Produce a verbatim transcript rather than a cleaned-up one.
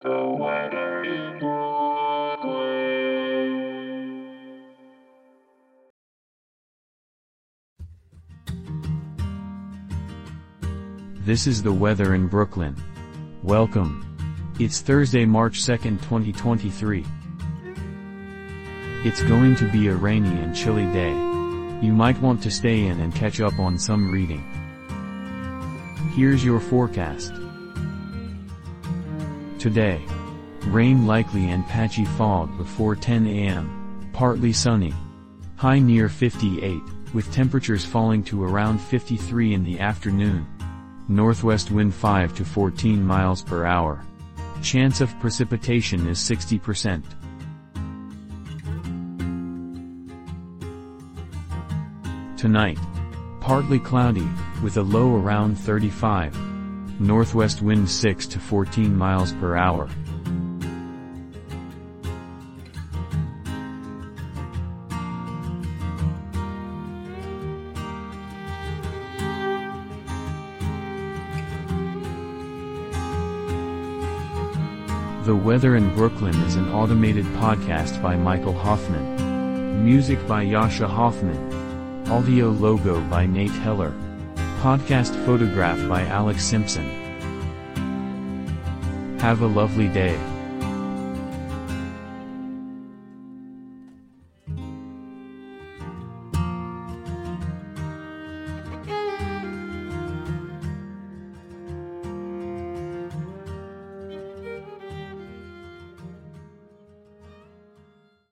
The Weather in Brooklyn. This is The Weather in Brooklyn. Welcome. It's Thursday, March second, twenty twenty-three. It's going to be a rainy and chilly day. You might want to stay in and catch up on some reading. Here's your forecast. Today, rain likely and patchy fog before ten a m, partly sunny. High near fifty-eight, with temperatures falling to around fifty-three in the afternoon. Northwest wind five to fourteen miles per hour. Chance of precipitation is sixty percent. Tonight, partly cloudy, with a low around thirty-five. Northwest wind six to fourteen miles per hour. The Weather in Brooklyn is an automated podcast by Michael Hoffman. Music by Jascha Hoffman. Audio logo by Nate Heller. Podcast photograph by Alex Simpson. Have a lovely day.